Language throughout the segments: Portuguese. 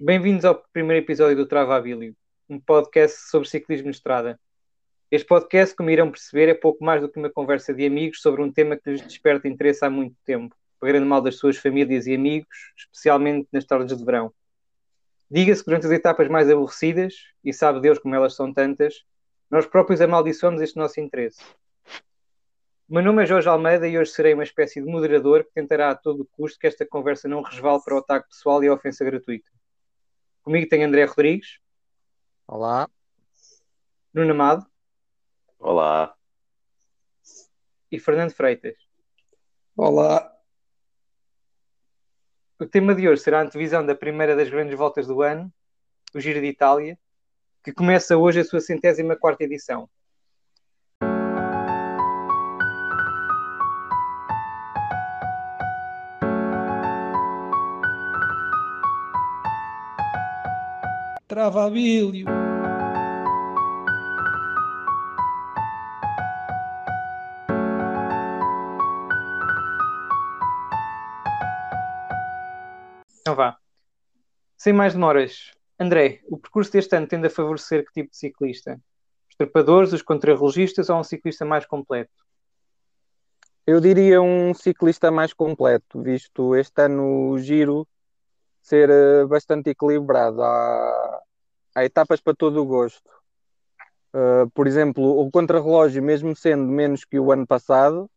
Bem-vindos ao primeiro episódio do Trava Avílio, um podcast sobre ciclismo de estrada. Este podcast, como irão perceber, é pouco mais do que uma conversa de amigos sobre um tema que lhes desperta interesse há muito tempo, para grande mal das suas famílias e amigos, especialmente nas tardes de verão. Diga-se que durante as etapas mais aborrecidas, e sabe Deus como elas são tantas, nós próprios amaldiçoamos este nosso interesse. O meu nome é João Almeida e hoje serei uma espécie de moderador que tentará a todo custo que esta conversa não resvale para o ataque pessoal e a ofensa gratuita. Comigo tem André Rodrigues. Olá. Nuno Amado. Olá. E Fernando Freitas. Olá. O tema de hoje será a antevisão da primeira das grandes voltas do ano, o Giro de Itália, que começa hoje a sua 104ª edição. Trava Avílio. Então vá. Sem mais demoras, André, o percurso deste ano tende a favorecer que tipo de ciclista? Os trepadores, os contrarrelogistas ou um ciclista mais completo? Eu diria um ciclista mais completo, visto este ano o Giro ser bastante equilibrado. Há etapas para todo o gosto. Por exemplo, o contrarrelógio, mesmo sendo menos que o ano passado,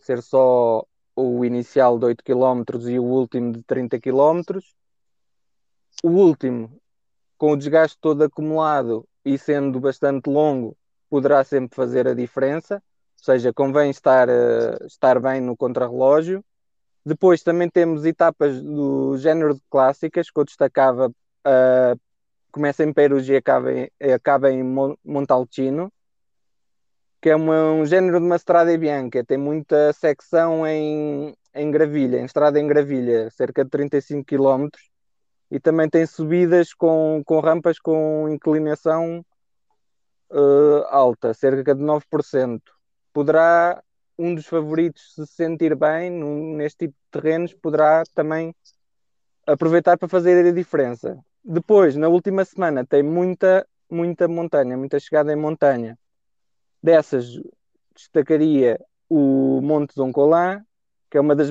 ser só o inicial de 8 km e o último de 30 km, o último, com o desgaste todo acumulado e sendo bastante longo, poderá sempre fazer a diferença. Ou seja, convém estar bem no contrarrelógio. Depois também temos etapas do género de clássicas, que eu destacava, começa em Perugia e acaba em Montalcino, que é um género de uma Strade Bianche, tem muita secção em gravilha, em estrada em gravilha, cerca de 35 km, e também tem subidas com rampas com inclinação alta, cerca de 9%. Poderá... Um dos favoritos, se sentir bem neste tipo de terrenos, poderá também aproveitar para fazer a diferença. Depois, na última semana, tem muita montanha, muita chegada em montanha. Dessas, destacaria o Monte Zoncolan, que é uma das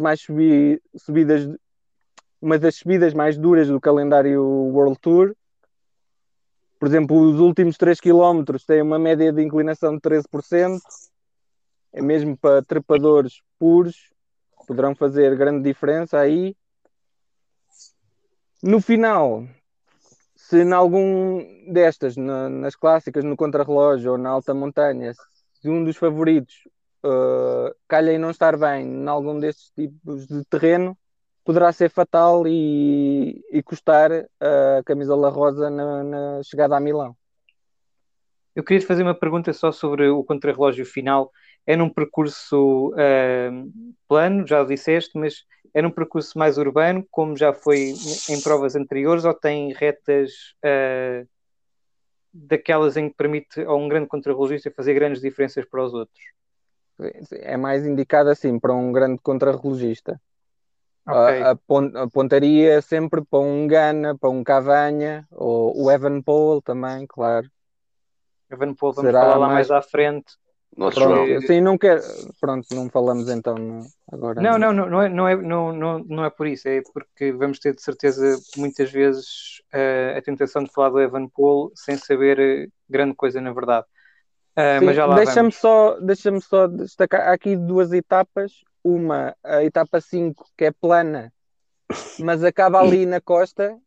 subidas mais duras do calendário World Tour. Por exemplo, os últimos 3 km têm uma média de inclinação de 13%. É mesmo para trepadores puros, poderão fazer grande diferença aí. No final, se em algum destas, nas clássicas, no contrarrelógio ou na alta montanha, se um dos favoritos calha em não estar bem em algum destes tipos de terreno, poderá ser fatal e custar a camisola rosa na chegada a Milão. Eu queria te fazer uma pergunta só sobre o contrarrelógio final. É num percurso plano, já o disseste, mas é num percurso mais urbano, como já foi em provas anteriores, ou tem retas daquelas em que permite a um grande contrarrelogista fazer grandes diferenças para os outros? É mais indicado assim, para um grande contrarrelogista. Okay. Apontaria sempre para um Gana, para um Cavanha, ou o Evenepoel também, claro. Evenepoel, vamos falar lá mais à frente. Pronto, sim, não quero. Pronto, não falamos então agora. Não é por isso, é porque vamos ter de certeza muitas vezes a tentação de falar do Evenepoel sem saber grande coisa, na verdade. Sim, mas já lá deixa-me só destacar, há aqui duas etapas, a etapa 5 que é plana, mas acaba ali na costa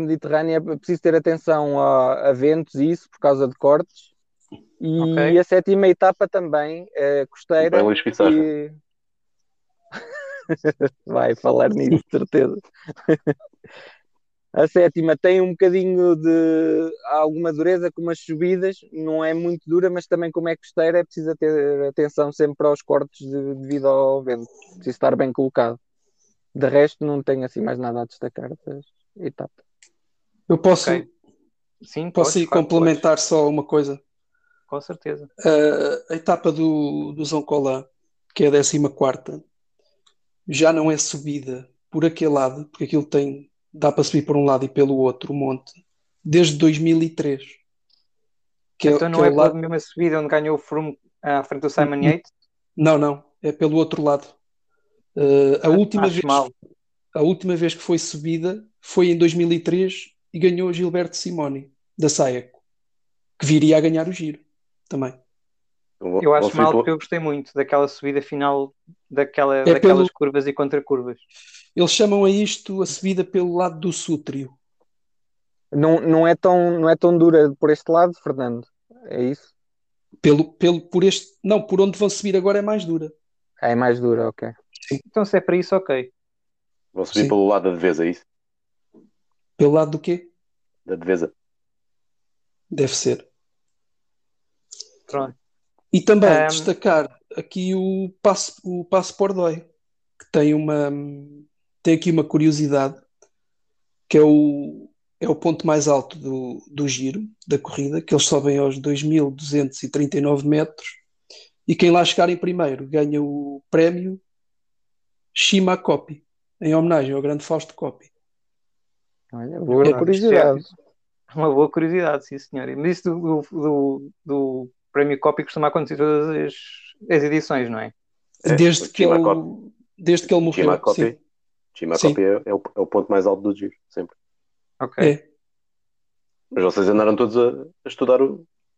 mediterrânea, é preciso ter atenção a ventos e isso por causa de cortes. E okay. A sétima etapa também é costeira. Bem, Luís Pissarra. Vai falar nisso, de certeza. A sétima tem um bocadinho de alguma dureza, com umas subidas, não é muito dura, mas também, como é costeira, é preciso ter atenção sempre aos cortes devido ao vento. Preciso estar bem colocado. De resto, não tenho assim mais nada a destacar das etapas. Eu posso, okay. Sim, posso complementar só uma coisa. Com certeza. A etapa do Zoncolan, que é a 14ª, já não é subida por aquele lado, porque aquilo tem dá para subir por um lado e pelo outro o monte, desde 2003. Que então é, não que é pela mesma subida onde ganhou o Froome à frente do Simon Yates? Não, não. É pelo outro lado. A última vez que foi subida foi em 2003 e ganhou Gilberto Simoni, da Saeco, que viria a ganhar o Giro também. Eu acho mal, porque eu gostei muito daquela subida final, daquelas curvas e contracurvas. Eles chamam a isto a subida pelo lado do Sútrio. Não é tão dura por este lado, Fernando? É isso? Por onde vão subir agora é mais dura. É mais dura, ok. Sim. Então se é para isso, ok. Vão subir Sim. pelo lado da Devesa, é isso? Pelo lado do quê? Da Devesa. Deve ser. Pronto. E também destacar aqui o Passo Pordoi, que tem aqui uma curiosidade, que é o ponto mais alto do giro, da corrida, que eles sobem aos 2.239 metros, e quem lá chegar em primeiro ganha o prémio Cima Coppi, em homenagem ao grande Fausto Coppi. Olha, curiosidade. Uma boa curiosidade, sim senhor. Mas isso do prémio Coppi costuma acontecer todas as edições, não é? Desde que ele morreu. Cima Coppi é o ponto mais alto do giro, sempre. Ok. É. Mas vocês andaram todos a estudar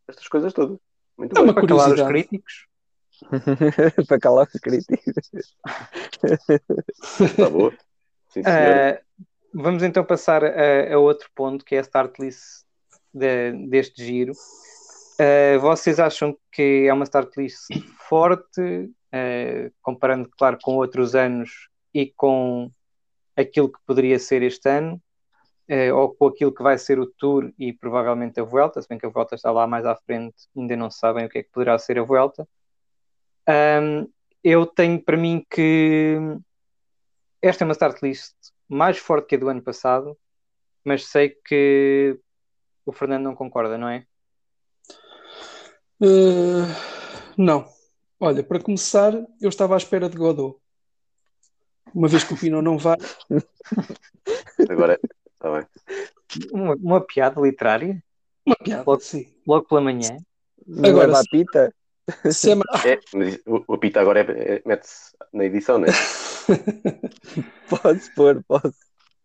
estas coisas todas. Muito bem. Para calar os críticos. Para calar os críticos. Está boa. Sim, senhor. Vamos então passar a outro ponto, que é a start list deste giro. Vocês acham que é uma start list forte, comparando, claro, com outros anos e com aquilo que poderia ser este ano, ou com aquilo que vai ser o Tour e provavelmente a Vuelta, se bem que a Vuelta está lá mais à frente, ainda não sabem o que é que poderá ser a Vuelta. Eu tenho para mim que esta é uma start list mais forte que a do ano passado, mas sei que o Fernando não concorda, não é? Não. Olha, para começar, eu estava à espera de Godot. Uma vez que o Pino não vai... Agora, está bem. Uma piada literária? Uma piada, sim. Logo pela manhã? Agora a pita? Mas o pita agora mete-se na edição, não é? Pode-se pôr, pode.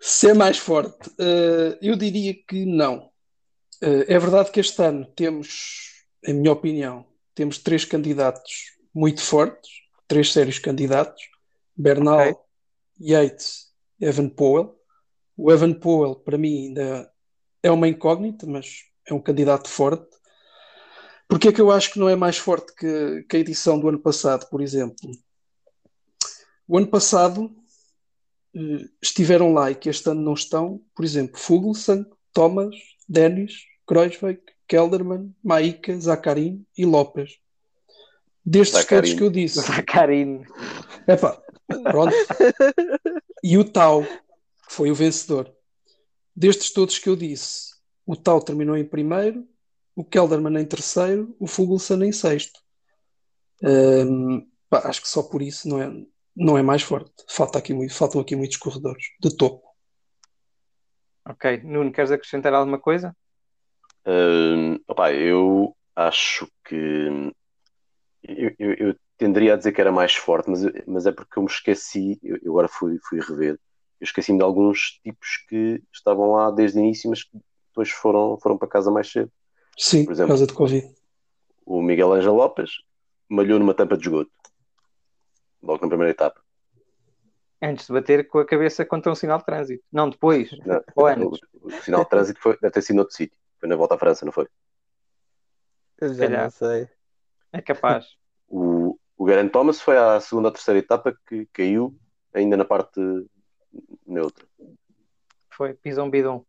Ser mais forte. Eu diria que não. É verdade que este ano temos... Em minha opinião, temos 3 candidatos muito fortes, 3 sérios candidatos: Bernal, okay, Yates, Evenepoel. O Evenepoel, para mim, ainda é uma incógnita, mas é um candidato forte. Porque é que eu acho que não é mais forte que a edição do ano passado, por exemplo? O ano passado estiveram lá e que este ano não estão, por exemplo, Fuglsang, Thomas, Dennis, Kreuzweg, Kelderman, Maíca, Zacarin e Lopes. Destes todos que eu disse. Zacarin. Epá, pronto. E o Tao, que foi o vencedor. Destes todos que eu disse, o Tao terminou em primeiro, o Kelderman em terceiro, o Fuglsang em sexto. Acho que só por isso não é mais forte. Faltam aqui muitos corredores de topo. Ok. Nuno, queres acrescentar alguma coisa? Eu acho que eu tenderia a dizer que era mais forte, mas é porque eu me esqueci. Eu agora fui rever, eu esqueci-me de alguns tipos que estavam lá desde o início, mas que depois foram para casa mais cedo. Sim, por exemplo, por causa de Covid. O Miguel Ângelo Lopes malhou numa tampa de esgoto logo na primeira etapa, antes de bater com a cabeça contra um sinal de trânsito. Não, depois, não, ou antes. O sinal de trânsito deve ter sido noutro sítio. Foi na volta à França, não foi? Eu já não sei. É capaz. O Geraint Thomas foi à segunda ou terceira etapa que caiu ainda na parte neutra. Foi pisão bidon.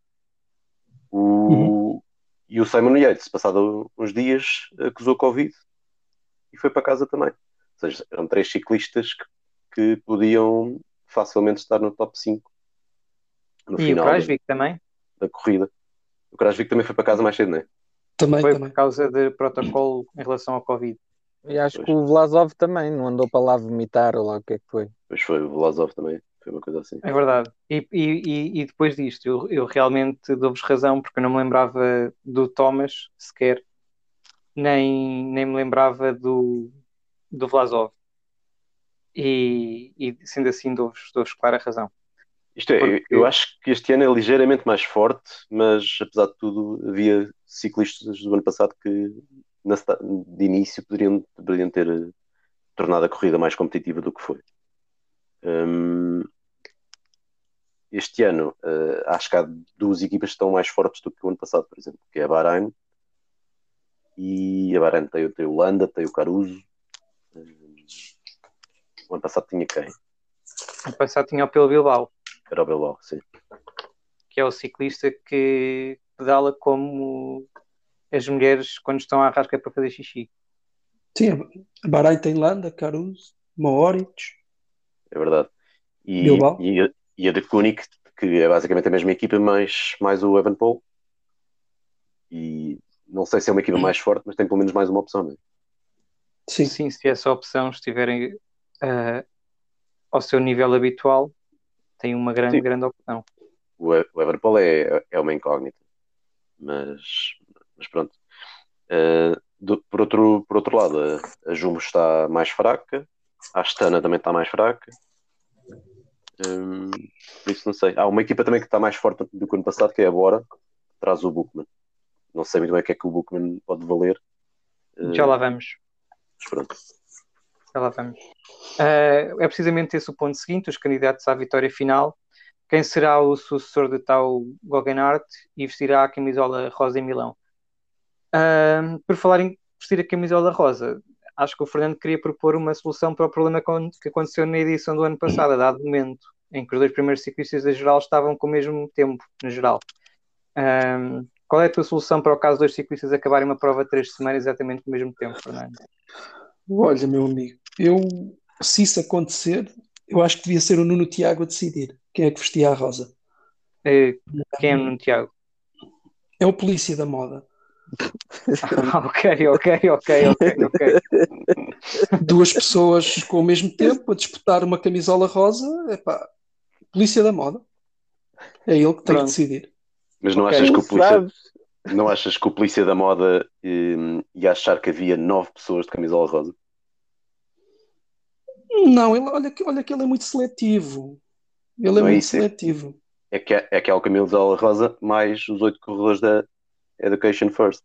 E o Simon Yates, passado uns dias, acusou Covid e foi para casa também. Ou seja, eram 3 ciclistas que podiam facilmente estar no top 5. No final o Kreuzvik também? Da corrida. O Kreuzvik também foi para casa mais cedo, não é? Também. Por causa de protocolo em relação ao Covid. E acho que o Vlasov também, não andou para lá vomitar ou lá o que é que foi. Pois foi, o Vlasov também. foi uma coisa assim. É verdade. E depois disto, eu realmente dou-vos razão, porque eu não me lembrava do Thomas sequer, nem me lembrava do Vlasov. E sendo assim, dou-vos clara razão. Isto é, porque... eu acho que este ano é ligeiramente mais forte, mas apesar de tudo, havia ciclistas do ano passado que de início poderiam ter tornado a corrida mais competitiva do que foi. Este ano acho que há duas equipas que estão mais fortes do que o ano passado, por exemplo, que é a Bahrein, e a Bahrein tem o Landa, tem o Caruso. O ano passado tinha quem? O ano passado tinha o Bilbao. Era o Bilbao, sim. Que é o ciclista que pedala como as mulheres quando estão à rasca para fazer xixi. Sim, a Bahrein tem Landa, Caruso, Mohoric. É verdade. E a Deceuninck, que é basicamente a mesma equipa, mais o Evenepoel. E não sei se é uma equipa mais forte, mas tem pelo menos mais uma opção, não é? Sim, se essa opção estiverem ao seu nível habitual, tem uma grande opção. O Evenepoel é uma incógnita. Mas pronto. Por outro lado, a Jumbo está mais fraca. A Astana também está mais fraca, por isso não sei. Há uma equipa também que está mais forte do que o ano passado, que é a Bora, traz o Buchmann. Não sei muito bem o que é que o Buchmann pode valer. Já lá vamos. Mas pronto. Já lá vamos. É precisamente esse o ponto seguinte, os candidatos à vitória final. Quem será o sucessor de Tao Geoghegan Hart e vestirá a camisola rosa em Milão? Por falar em vestir a camisola rosa... Acho que o Fernando queria propor uma solução para o problema que aconteceu na edição do ano passado, a dado momento, em que os dois primeiros ciclistas da geral estavam com o mesmo tempo, na geral. Qual é a tua solução para o caso dos ciclistas acabarem uma prova de 3 semanas exatamente no mesmo tempo, Fernando? Olha, meu amigo, se isso acontecer, eu acho que devia ser o Nuno Tiago a decidir quem é que vestia a rosa. Quem é o Nuno Tiago? É o polícia da moda. Ok. Duas pessoas com o mesmo tempo a disputar uma camisola rosa, epá, polícia da moda. É ele que tem que decidir. Mas não, okay. Não achas que o polícia da moda ia achar que havia 9 pessoas de camisola rosa? Não, olha que ele é muito seletivo. Ele é muito seletivo. É que há o camisola rosa mais os 8 corredores da Education First.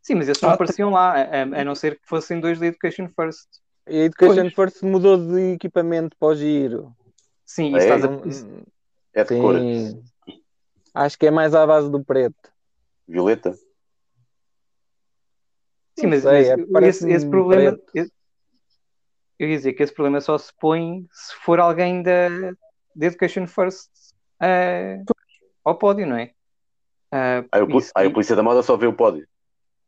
Sim, mas eles não apareciam lá, a não ser que fossem 2 da Education First. E a Education First mudou de equipamento para o Giro. Sim, isso é de cor. Acho que é mais à base do preto. Violeta? Sim, mas esse problema... Eu ia dizer que esse problema só se põe se for alguém da Education First ao pódio, não é? Aí o polícia da moda só vê o pódio,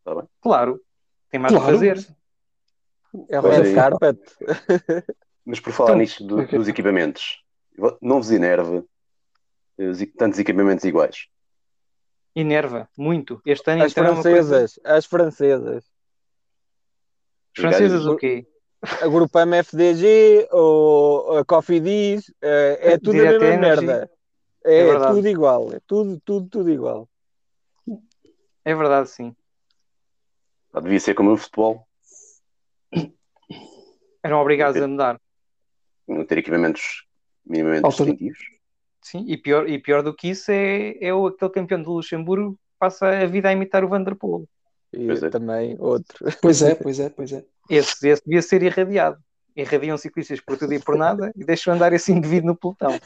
está bem? Claro, tem mais a fazer. É o red carpet. Mas por falar nisto dos equipamentos, não vos inerva tantos equipamentos iguais? Inerva, muito. Este ano as francesas, é as francesas. Francesas o quê? A Grupama FDG ou a Cofidis, é tudo Direct a mesma Energy. Merda. É tudo igual, é tudo igual. É verdade, sim. Devia ser como no futebol. Eram obrigados a mudar. Não ter equipamentos minimamente distintivos. Sim, e pior do que isso é aquele campeão de Luxemburgo que passa a vida a imitar o Van der Poel. E também outro. Pois é. Esse devia ser irradiado. Irradiam ciclistas por tudo e por nada e deixam andar esse indivíduo no pelotão.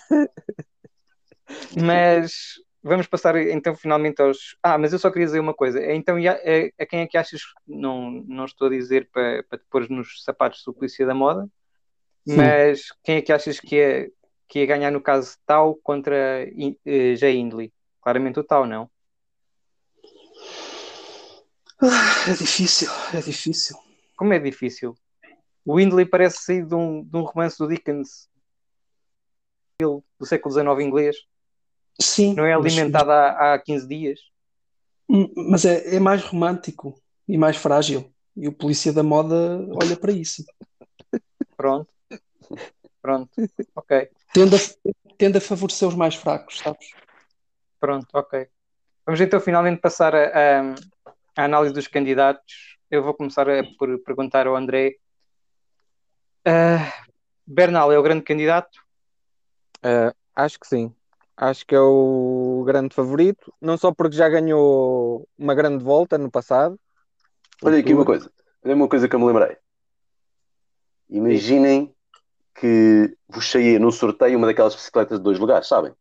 Mas vamos passar então finalmente aos... mas eu só queria dizer uma coisa. Então, a quem é que achas... Não estou a dizer para te pôr nos sapatos do polícia da moda. Sim. Mas quem é que achas que ia ganhar no caso Tao contra Jay Hindley? Claramente o Tao, não? É difícil. Como é difícil? O Hindley parece sair de um romance do Dickens do século XIX inglês. Sim, não é alimentado há 15 dias. Mas é mais romântico e mais frágil. E o polícia da moda olha para isso. Pronto. Pronto, ok. Tende a favorecer os mais fracos, sabes? Pronto, ok. Vamos então finalmente passar a análise dos candidatos. Eu vou começar por perguntar ao André. Bernal é o grande candidato? Acho que sim. Acho que é o grande favorito. Não só porque já ganhou uma grande volta no passado. Olha aqui uma coisa. Olha uma coisa que eu me lembrei. Imaginem que vos saía num sorteio uma daquelas bicicletas de 2 lugares, sabem?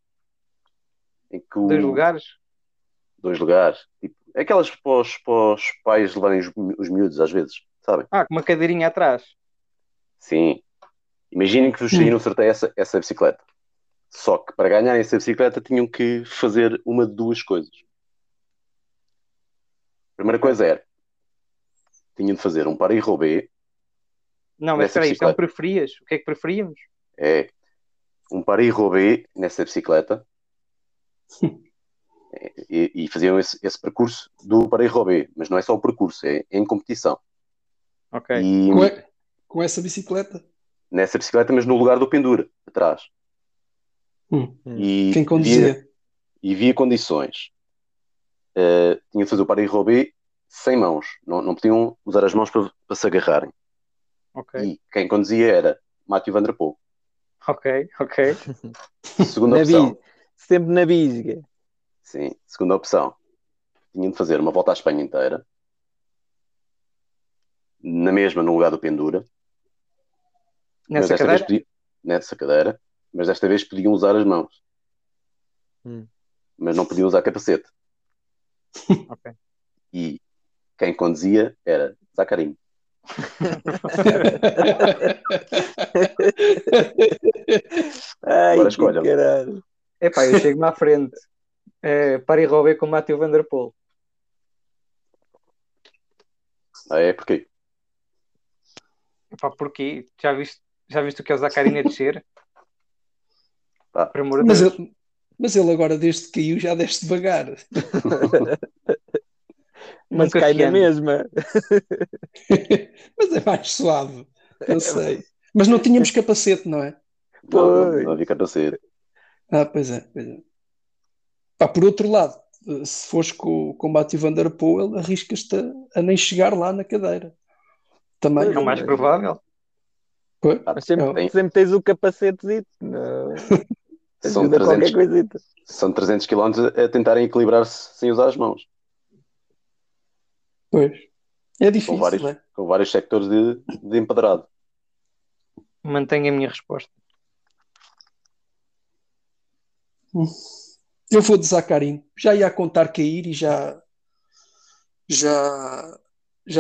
Em que o... 2 lugares? 2 lugares. Tipo, aquelas para os pais levarem os miúdos às vezes, sabem? Ah, com uma cadeirinha atrás. Sim. Imaginem que vos saía num sorteio essa bicicleta. Só que para ganhar essa bicicleta tinham que fazer uma de 2 coisas. A primeira coisa era tinham de fazer um Paris-Roubaix. Não, mas espera aí, então preferias? O que é que preferíamos? É um Paris-Roubaix nessa bicicleta. Sim. E faziam esse percurso do Paris-Roubaix, mas não é só o percurso, é em competição. Ok. E, com essa bicicleta? Nessa bicicleta, mas no lugar do pendura, atrás. E quem conduzia? Via condições. Tinha de fazer o Paris-Roubaix sem mãos, não podiam usar as mãos para se agarrarem. Okay. E quem conduzia era Mathieu van der Poel. Ok. Segunda opção. Sempre na bisga. Sim, segunda opção. Tinham de fazer uma volta à Espanha inteira. Na mesma, no lugar do pendura. Nessa cadeira? Nessa cadeira. Mas desta vez podiam usar as mãos. Mas não podiam usar capacete. Ok. E quem conduzia era Zacarin. Ai, agora escolha. Epá, eu chego-me à frente. Paris-Roubaix com Mathieu van der Poel. Ah, é? Porquê? Epá, porquê? Já viste o que é o Zacarin a descer? Ah. Mas ele agora, desde que caiu, já desce devagar. Mas nunca cai na mesma. Mas é mais suave. Não sei. Mas não tínhamos capacete, não é? Não havia capacete. Ah, pois é. Pá, por outro lado, se fores com o combate Van der Poel, arriscas-te a nem chegar lá na cadeira. Também. É o mais provável. Mas sempre tens o capacetezito. São 300 km a tentarem equilibrar-se sem usar as mãos. Pois. É difícil, com vários sectores de empadrado. Mantenho a minha resposta. Eu vou de Zacarin. Já ia a contar cair e já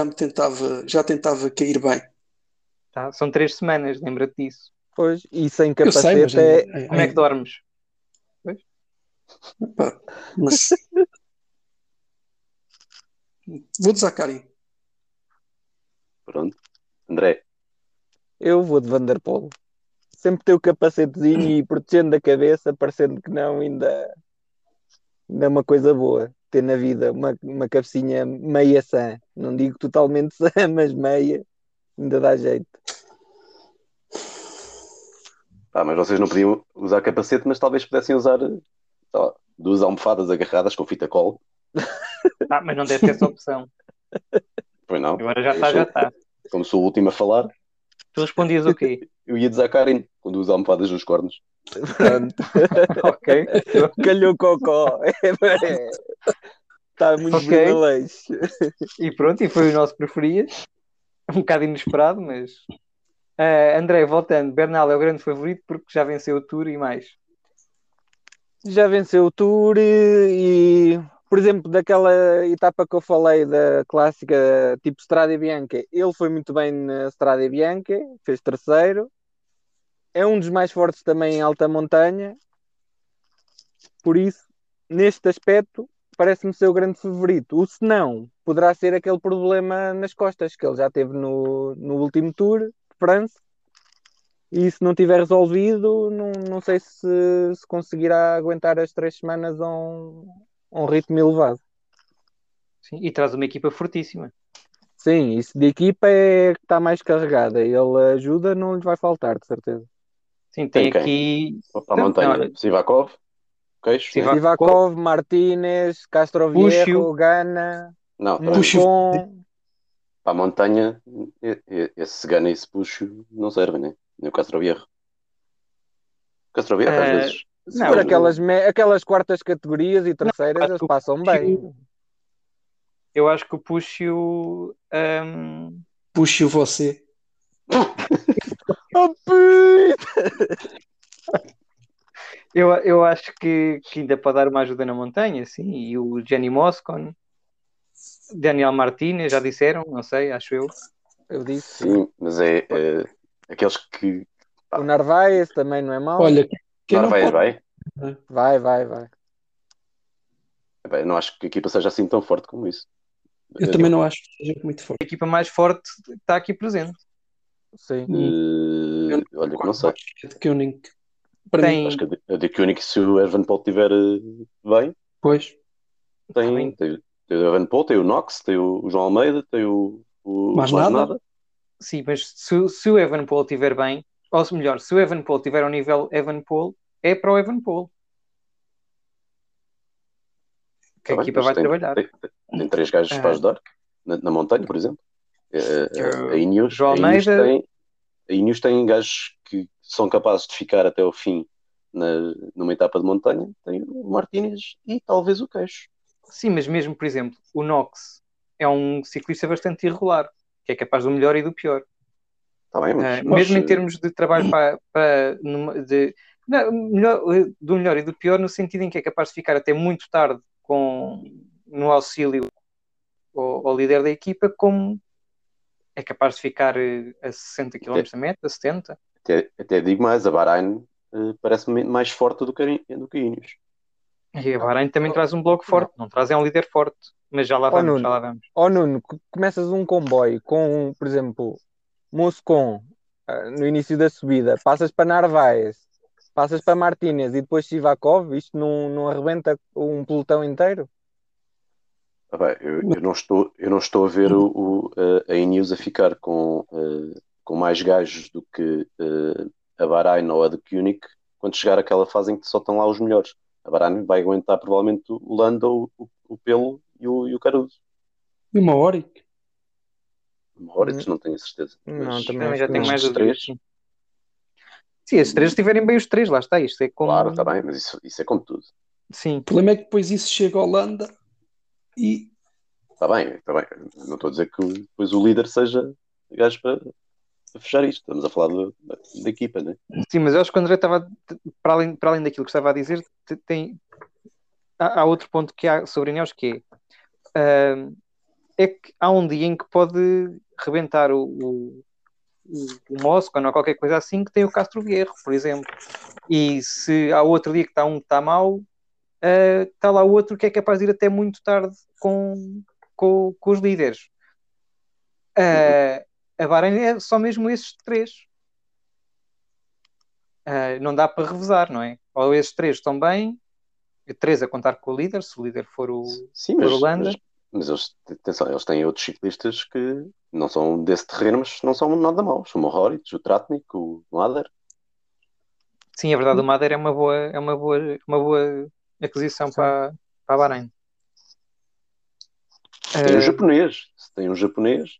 me tentava cair bem. Tá, são 3 semanas, lembra-te disso. Pois, e sem capacete é... Como é que dormes? Pois. Opa, mas... Vou de Zacarin. Pronto. André? Eu vou de Van der Poel. Sempre ter o capacetezinho e protegendo a cabeça, parecendo que não, ainda é uma coisa boa. Ter na vida uma cabecinha meia sã. Não digo totalmente sã, mas meia. Ainda dá jeito. Mas vocês não podiam usar capacete, mas talvez pudessem usar 2 almofadas agarradas com fita cola. Mas não deve ter essa opção. Pois não. Agora já está. Como sou o último a falar... Tu respondias o quê? Eu ia dizer a Karen, quando usa almofadas nos cornos. Pronto. Ok. Calhou cocó. Está muito brilhante. E pronto, e foi o nosso preferias. Um bocado inesperado, mas... André, voltando. Bernal é o grande favorito porque já venceu o Tour e mais. Já venceu o Tour e... Por exemplo, daquela etapa que eu falei da clássica tipo Strade Bianche, ele foi muito bem na Strade Bianche, fez 3º. É um dos mais fortes também em alta montanha. Por isso, neste aspecto, parece-me ser o grande favorito. O senão poderá ser aquele problema nas costas que ele já teve no último Tour de França. E se não tiver resolvido, não sei se conseguirá aguentar as 3 semanas a um ritmo elevado. Sim, e traz uma equipa fortíssima. Sim, isso de equipa é que está mais carregada. Ele ajuda, não lhe vai faltar, de certeza. Sim, tem quem? Aqui. Opa, não tem. Sivakov, Queixo. Sivakov, Martínez, Castro Viejo, Gana. Não, Moscon. Para a montanha, esse Gana e esse Puxo não servem, né? Nem o Castro Viejo. Castro Viejo, às vezes. Não, mas aquelas quartas categorias e terceiras, não, eles passam bem. Eu acho que o Puxo. Puxo você. Oh, eu acho que ainda pode dar uma ajuda na montanha, sim. E o Jenny Moscon, Daniel Martínez, já disseram, não sei, acho eu. Eu disse. Sim, mas é aqueles que. O Narváez também não é mau. Olha, Narváez vai? Vai. Bem, não acho que a equipa seja assim tão forte como isso. Eu também não acho que seja muito forte. A equipa mais forte está aqui presente. Sim. Olha, não sei. Acho que a Deceuninck, se o Evenepoel estiver bem, pois. Tem o Evenepoel, tem o Knox, tem o João Almeida, tem o mais nada. Sim, mas se o Evenepoel estiver bem, ou se melhor, se o Evenepoel estiver ao nível Evenepoel, é para o Evenepoel. Que a equipa vai trabalhar. Tem três gajos para ajudar, na montanha, por exemplo. A Ineos tem gajos que são capazes de ficar até o fim numa etapa de montanha. Tem o Martínez e talvez o Queixo. Sim, mas mesmo, por exemplo, o Knox é um ciclista bastante irregular, que é capaz do melhor e do pior. Tá bem, mas mesmo em termos de trabalho do melhor e do pior, no sentido em que é capaz de ficar até muito tarde no auxílio ao líder da equipa, como é capaz de ficar a 60 km da meta, a 70. Até digo mais, a Bahrein parece-me mais forte do que a Ineos. E a Bahrein também traz um bloco forte, não traz um líder forte, mas já lá vamos. Oh Nuno, começas um comboio com, por exemplo, Moscon no início da subida, passas para Narváez, passas para Martínez e depois Sivakov, isto não arrebenta um pelotão inteiro? Ah, bem, eu não estou a ver a Ineos a ficar com mais gajos do que a Bahrein ou a Deceuninck quando chegar àquela fase em que só estão lá os melhores. A Bahrein vai aguentar provavelmente o Landa, o Pelo e o Caruso. E uma Oric? Uma Oric, não tenho certeza. Não, também já tenho mais de três. Se esses três estiverem bem, os três, lá está. Isto é como... Claro, está bem, mas isso é como tudo. Sim. O problema é que depois isso chega ao Landa e... Está bem. Não estou a dizer que depois o líder seja gajo para fechar isto. Estamos a falar da equipa, não é? Sim, mas eu acho que o André estava... Para além daquilo que estava a dizer, há outro ponto que há sobre Ineos, que é que há um dia em que pode rebentar o Moscon ou qualquer coisa assim, que tem o Castro Viejo, por exemplo, e se há outro dia que está um que está mau, está lá outro que é capaz de ir até muito tarde com os líderes. A Bahrein é só mesmo esses três, não dá para revezar, não é? Ou esses três estão bem, três a contar com o líder, se o líder for o Landa. Mas eles têm outros ciclistas que não são desse terreno, mas não são nada maus. O Mohoric, o Tratnik, o Mader. Sim, é verdade, o Mader é uma boa aquisição para a Bahrein. Se tem um japonês.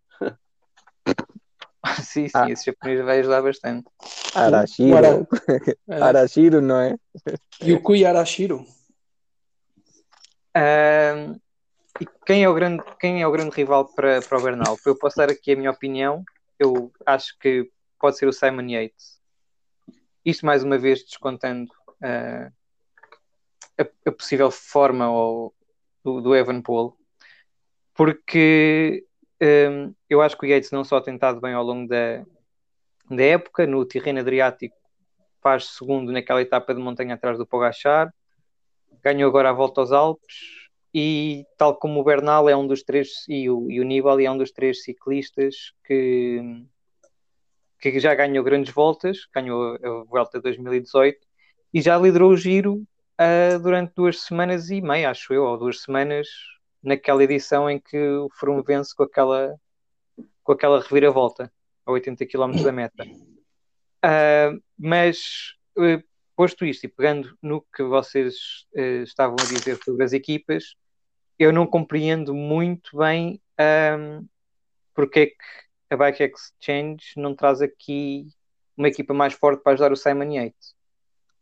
sim, esse japonês vai ajudar bastante. Arashiro, não é? Yukui Arashiro. E quem é o grande rival para o Bernal? Para eu posso dar aqui a minha opinião, eu acho que pode ser o Simon Yates. Isto mais uma vez descontando a possível forma do Evenepoel, porque eu acho que o Yates não só tem estado bem ao longo da época, no terreno Adriático faz segundo naquela etapa de montanha atrás do Pogačar, ganhou agora a volta aos Alpes. E tal como o Bernal é um dos três, e o Nibali é um dos três ciclistas que já ganhou grandes voltas, ganhou a Vuelta 2018 e já liderou o Giro durante 2 semanas e meia, acho eu, ou 2 semanas, naquela edição em que o Froome vence com aquela reviravolta a 80 km da meta. Mas posto isto e pegando no que vocês estavam a dizer sobre as equipas, eu não compreendo muito bem porque é que a Bike Exchange não traz aqui uma equipa mais forte para ajudar o Simon Yates,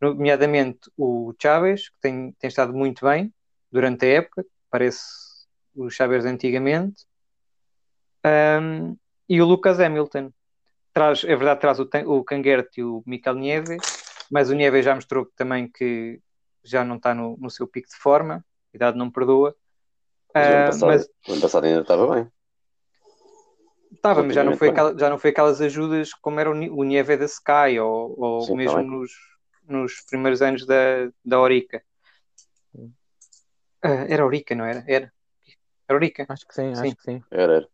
nomeadamente o Chaves, que tem estado muito bem durante a época, parece o Chaves de antigamente, e o Lucas Hamilton. Traz o Canguerte e o Mikel Nieves, mas o Nieves já mostrou também que já não está no seu pico de forma, a idade não perdoa. O ano passado ainda estava bem. Estava, mas já não foi aquelas ajudas como era o Nieve da Sky ou sim, mesmo nos primeiros anos da Orica. Era Orica, não era? Era Orica. Acho que sim. Era.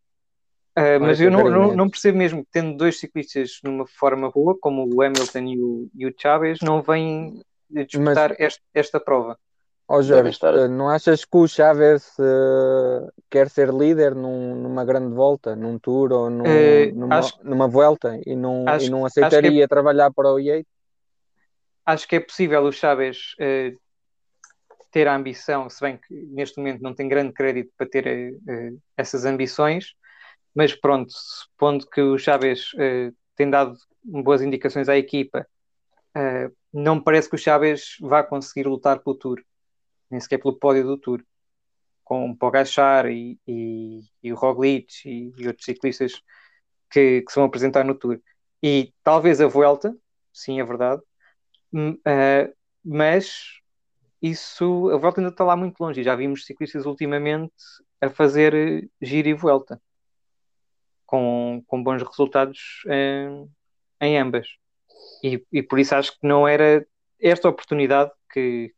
Mas eu não percebo mesmo que, tendo dois ciclistas numa forma boa, como o Hamilton e o Chaves, não vêm disputar esta prova. Oh, Jorge, não achas que o Chaves quer ser líder numa grande volta, num Tour ou numa Vuelta e não aceitaria trabalhar para o Yates? Acho que é possível o Chaves ter a ambição, se bem que neste momento não tem grande crédito para ter essas ambições, mas pronto, supondo que o Chaves tem dado boas indicações à equipa, não me parece que o Chaves vá conseguir lutar pelo Tour. Nem sequer pelo pódio do Tour, com o Pogacar e o Roglic e outros ciclistas que se vão apresentar no Tour. E talvez a Vuelta, sim, é verdade, mas a Vuelta ainda está lá muito longe. Já vimos ciclistas ultimamente a fazer Giro e Vuelta, com bons resultados em ambas. E por isso acho que não era esta oportunidade que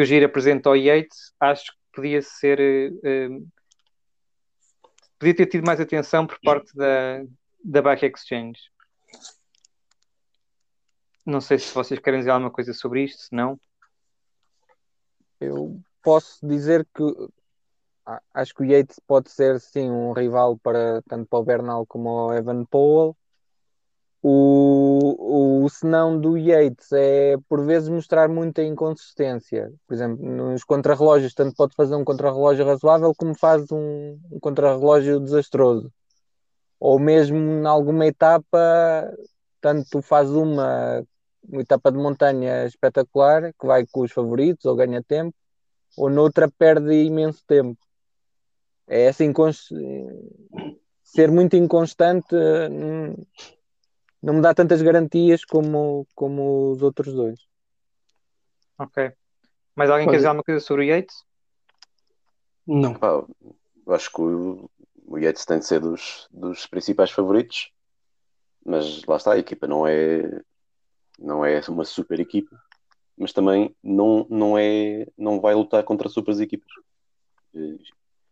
o Giro apresenta ao Yates. Acho que podia ser... podia ter tido mais atenção por parte da Bike Exchange. Não sei se vocês querem dizer alguma coisa sobre isto, se não. Eu posso dizer que acho que o Yates pode ser, sim, um rival tanto para o Bernal como ao Evenepoel. O senão do Yates é, por vezes, mostrar muita inconsistência. Por exemplo, nos contrarrelógios, tanto pode fazer um contrarrelógio razoável como faz um contrarrelógio desastroso. Ou mesmo, em alguma etapa, tanto faz uma etapa de montanha espetacular, que vai com os favoritos ou ganha tempo, ou noutra perde imenso tempo. É assim, ser muito inconstante... não me dá tantas garantias como os outros dois. Ok. Mas alguém quer dizer alguma coisa sobre o Yates? Não. Eu acho que o Yates tem de ser dos principais favoritos, mas lá está, a equipa não é uma super equipa, mas também não vai lutar contra super equipas.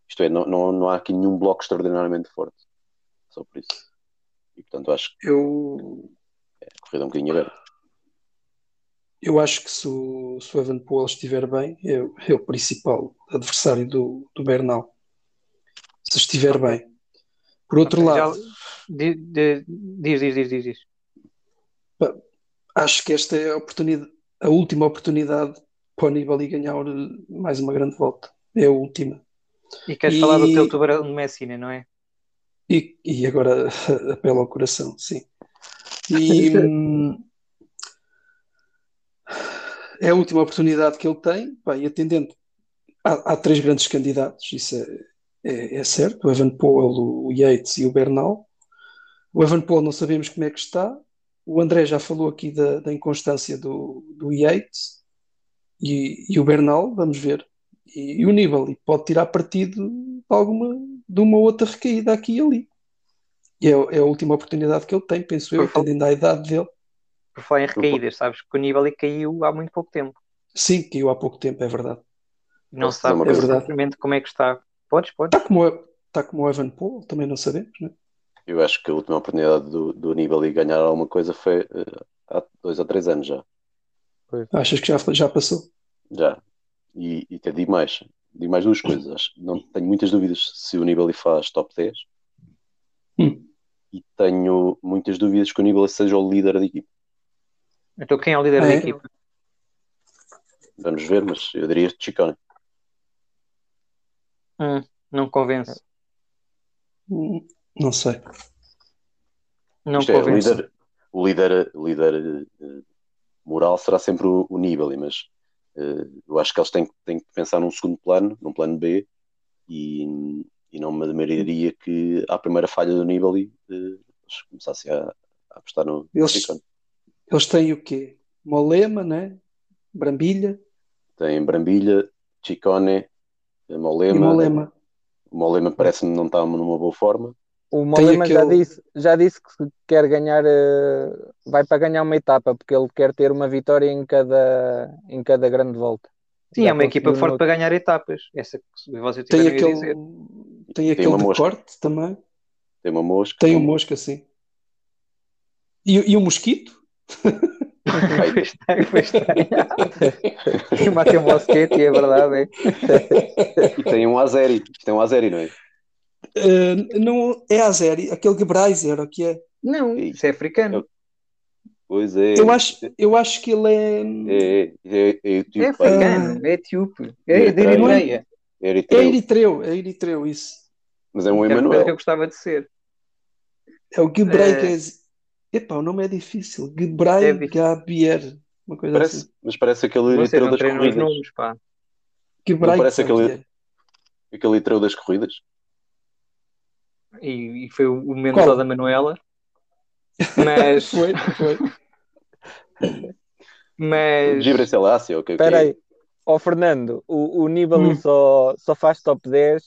Isto é, não há aqui nenhum bloco extraordinariamente forte. Só por isso. E, portanto, acho que é a corrida um bocadinho aberta. Eu acho que se o Evenepoel estiver bem, é o principal adversário do Bernal. Se estiver bem. Por outro lado... Diz. Acho que esta é a última oportunidade para o Nibali ganhar mais uma grande volta. É a última. E queres falar do teu tubarão de Messina, não é? E agora apelo ao coração, sim. E é a última oportunidade que ele tem. Bem, atendendo, há três grandes candidatos, isso é certo: o Evenepoel, o Yates e o Bernal. O Evenepoel não sabemos como é que está. O André já falou aqui da inconstância do Yates e o Bernal, vamos ver. E o Nibali pode tirar partido de uma outra recaída aqui e ali. E é a última oportunidade que ele tem, penso eu, atendendo à idade dele. Por falar em recaídas, sabes que o Nibali caiu há muito pouco tempo. Sim, caiu há pouco tempo, é verdade. Não sabe exatamente como é que está. Podes. Está como o Evenepoel, também não sabemos, não é? Eu acho que a última oportunidade do Nibali ganhar alguma coisa foi há 2 ou 3 anos já. Pois. Achas que já passou? Já. E até digo mais duas coisas. Não tenho muitas dúvidas se o Nibali faz top 10, e tenho muitas dúvidas que o Nibali seja o líder da equipa. Então quem é o líder da equipa? Vamos ver, mas eu diria Chicone. Não convence. Não sei. Não convence. É, o líder moral será sempre o Nibali, mas eu acho que eles têm que pensar num segundo plano, num plano B, e não me admiraria que à primeira falha do Nibali eles começassem a apostar no Chicone. Eles têm o quê? Molema, né? Brambilha? Tem Brambilha, Chicone, Molema. O Molema parece-me não estar numa boa forma. O Molema já disse que quer ganhar, vai para ganhar uma etapa, porque ele quer ter uma vitória em cada grande volta. Sim, já é uma equipa forte para ganhar etapas. Essa que você dizer. Tem aquele de corte também. Tem uma mosca. Tem uma mosca, sim. E o mosquito? Foi estranho. Matei um bosquete, é verdade. É. E tem um Azeri. Isto é um Azeri, não é? Não é Azeri, aquele Gebreiser, o que é? Não, isso é africano. Pois é. Eu acho que ele é. É etíope. É africano, é etíope. É de Eritreia. É eritreu, isso. Mas é um Emanuel. É o que eu gostava de ser. É o Gebreiser. Epá, o nome é difícil. Gebrai Gabier. Uma coisa parece, assim. Mas parece aquele litreu das corridas. Nomes, pá. Não parece aquele litreu das corridas? E foi o mentor da Manuela. Mas... foi. Mas... Gibra Selassie, ok. Espera aí. Ó Fernando, o Nibali só faz top 10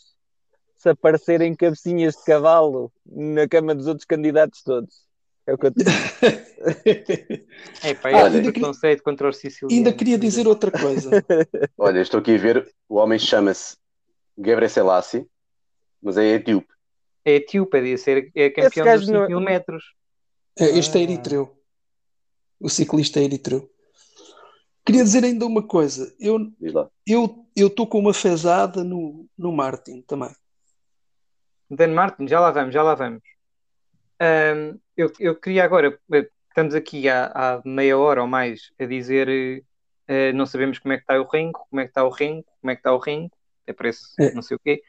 se aparecerem cabecinhas de cavalo na cama dos outros candidatos todos. É o que eu te... Epá, preconceito contra os sicilianos. Ainda queria dizer outra coisa. Olha, estou aqui a ver. O homem chama-se Gebre Selassie, mas é etíope. É etíope, é campeão dos 5 mil metros. Este é eritreu. O ciclista é eritreu. Queria dizer ainda uma coisa. Eu estou com uma fezada no Martin também. Dan Martin, já lá vamos. Eu queria agora, estamos aqui há meia hora ou mais a dizer não sabemos como é que está o Renko, até parece não sei o quê,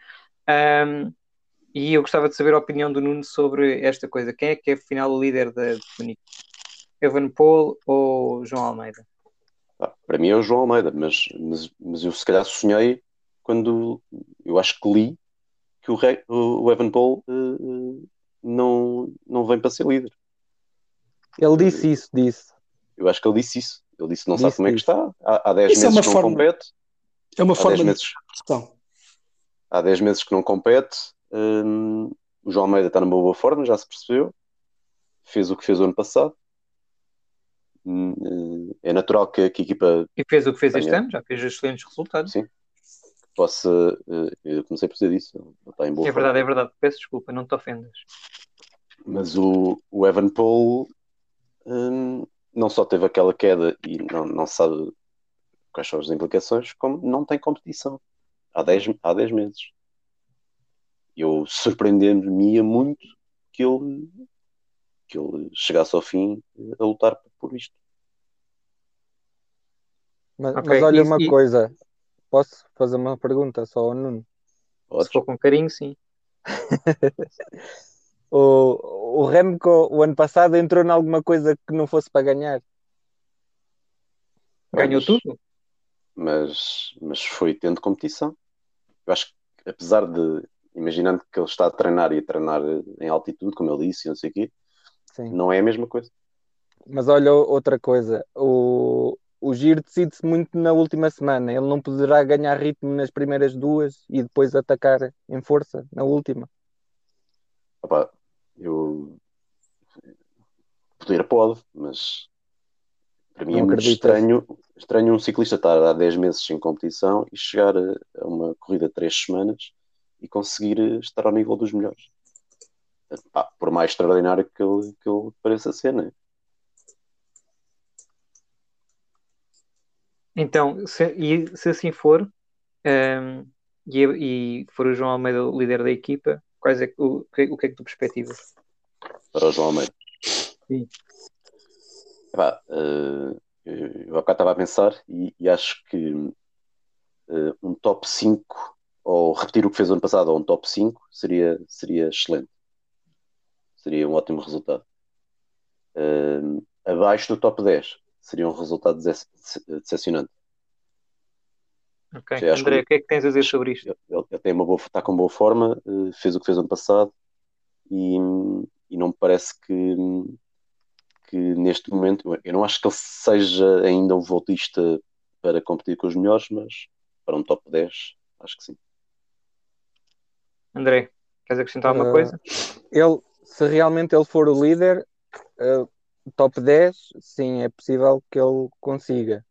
e eu gostava de saber a opinião do Nuno sobre esta coisa. Quem é que é afinal o líder da Deceuninck? Evenepoel ou João Almeida? Para mim é o João Almeida, mas eu se calhar sonhei quando eu acho que li que o Evenepoel não vem para ser líder. Ele disse isso, disse. Eu acho que ele disse isso. Ele disse não sabe como é que está. Há 10 meses que não compete. É uma forma de discussão. Há 10 meses que não compete. O João Almeida está numa boa forma, já se percebeu. Fez o que fez o ano passado. É natural que a equipa... E fez o que fez este ano, já fez excelentes resultados. Sim. Eu comecei a perceber disso. Está em boa forma. É verdade. Peço desculpa, não te ofendas. Mas o Evenepoel não só teve aquela queda e não sabe quais são as implicações, como não tem competição. Há 10 meses. Eu surpreendendo-me muito que ele chegasse ao fim a lutar por isto. Mas olha uma coisa... Posso fazer uma pergunta só ao Nuno? Posso. Se for com carinho, sim. o Remco, o ano passado, entrou em alguma coisa que não fosse para ganhar? Ganhou tudo? Mas foi tendo competição. Eu acho que, apesar de... Imaginando que ele está a treinar e a treinar em altitude, como ele disse, não sei o quê, sim. Não é a mesma coisa. Mas olha outra coisa. O Giro decide-se muito na última semana. Ele não poderá ganhar ritmo nas primeiras duas e depois atacar em força na última. Opa, eu... Poder pode, mas para mim não é muito estranho um ciclista estar há 10 meses sem competição e chegar a uma corrida de 3 semanas e conseguir estar ao nível dos melhores. Por mais extraordinário que ele pareça ser, não é? Então, se assim for, e for o João Almeida o líder da equipa, o que é que tu perspectivas? para o João Almeida. Sim. Vá, eu há bocado estava a pensar e acho que um top 5, ou repetir o que fez ano passado, ou um top 5, seria excelente. Seria um ótimo resultado. Abaixo do top 10 seria um resultado decepcionante. Ok, seja, André, o que é que tens a dizer sobre isto? Ele tem uma boa, está com boa forma, fez o que fez ano passado e não me parece que neste momento, eu não acho que ele seja ainda um voltista para competir com os melhores, mas para um top 10, acho que sim. André, queres acrescentar alguma coisa? Ele, se realmente ele for o líder, top 10, sim, é possível que ele consiga.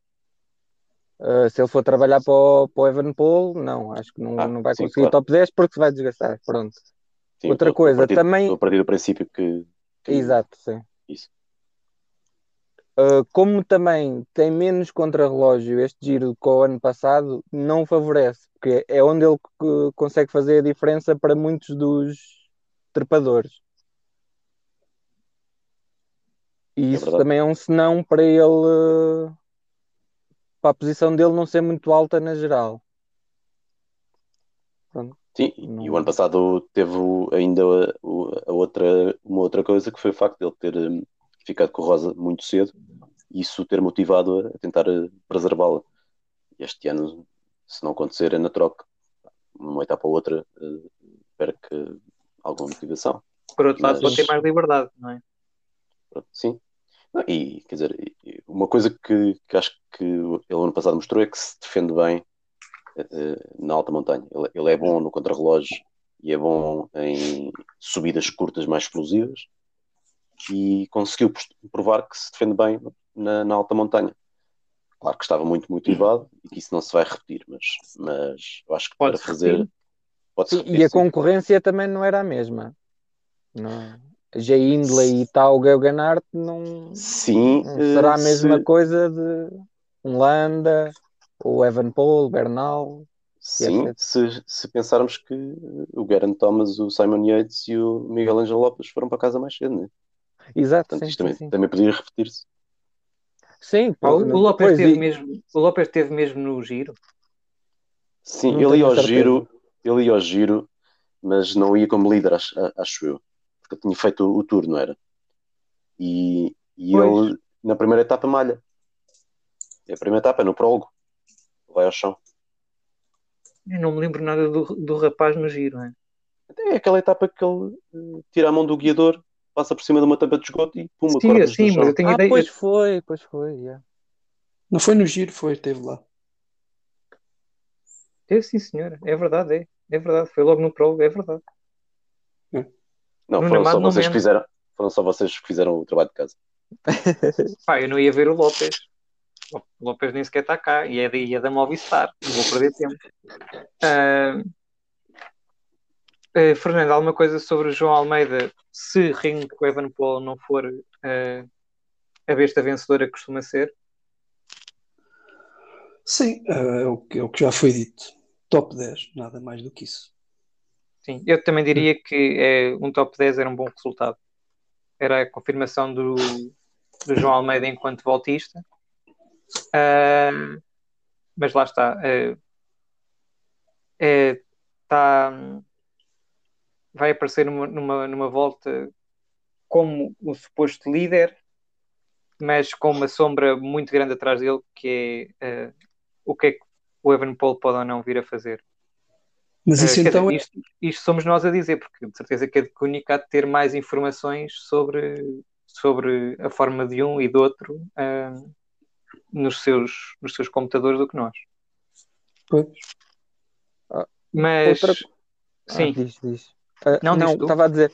Se ele for trabalhar para o Evenepoel, não, acho que não vai conseguir, claro, o top 10 porque se vai desgastar, pronto. Sim, outra coisa, também... Estou a partir do princípio que... Exato, sim. Isso. Como também tem menos contrarrelógio este giro que o ano passado, não favorece, porque é onde ele consegue fazer a diferença para muitos dos trepadores. E isso também é um senão para ele... para a posição dele não ser muito alta na geral. Pronto. Sim, não... e o ano passado teve ainda uma outra coisa, que foi o facto de ele ter ficado com o Rosa muito cedo, e isso ter motivado a tentar preservá-la. Este ano, se não acontecer, é na troca, numa etapa ou outra, perca alguma motivação. Por outro lado, pode ter mais liberdade, não é? Sim. E, quer dizer, uma coisa que acho que ele ano passado mostrou é que se defende bem na alta montanha. Ele é bom no contrarrelógio e é bom em subidas curtas mais explosivas, e conseguiu provar que se defende bem na alta montanha. Claro que estava muito motivado e que isso não se vai repetir, mas eu acho que pode para fazer... Pode-se repetir, e a concorrência também não era a mesma. Não... Já Indley e Tao Geoghegan Hart não será a mesma coisa de um Landa, o Evenepoel, Bernal. Sim, se pensarmos que o Geraint Thomas, o Simon Yates e o Miguel Ángel Lopes foram para casa mais cedo, não é? Exato. Portanto, sim, também podia repetir-se. Sim, o Lopes esteve mesmo no Giro. Sim, não, ele ia ao Giro, mas não ia como líder, acho eu. Porque eu tinha feito o tour, não era? E ele, na primeira etapa, malha. É a primeira etapa, no prólogo. Vai ao chão. Eu não me lembro nada do rapaz no Giro, não é? É aquela etapa que ele tira a mão do guiador, passa por cima de uma tampa de esgoto e puma, corta-nos no chão. Mas eu tenho ideia. Pois foi, yeah. Não foi no Giro, esteve lá. Teve, sim, senhora. É verdade, é verdade. Foi logo no prólogo, é verdade. Não, foram só vocês que fizeram o trabalho de casa. Pá, eu não ia ver o Lopes. O Lopes nem sequer está cá. E é da Movistar. Não vou perder tempo. Fernando, alguma coisa sobre o João Almeida? Se Ring com o Evenepoel não for a besta vencedora que costuma ser? Sim, é o que já foi dito. Top 10, nada mais do que isso. Sim, eu também diria que um top 10 era um bom resultado. Era a confirmação do João Almeida enquanto voltista. Mas lá está. Vai aparecer numa volta como o suposto líder, mas com uma sombra muito grande atrás dele, que é o que é que o Evenepoel pode ou não vir a fazer. Mas isso então é... isto somos nós a dizer, porque de certeza que é de comunicar, de ter mais informações sobre a forma de um e do outro nos seus computadores do que nós. Pois. Mas... Outra... Sim. Diz. Não, estava a dizer,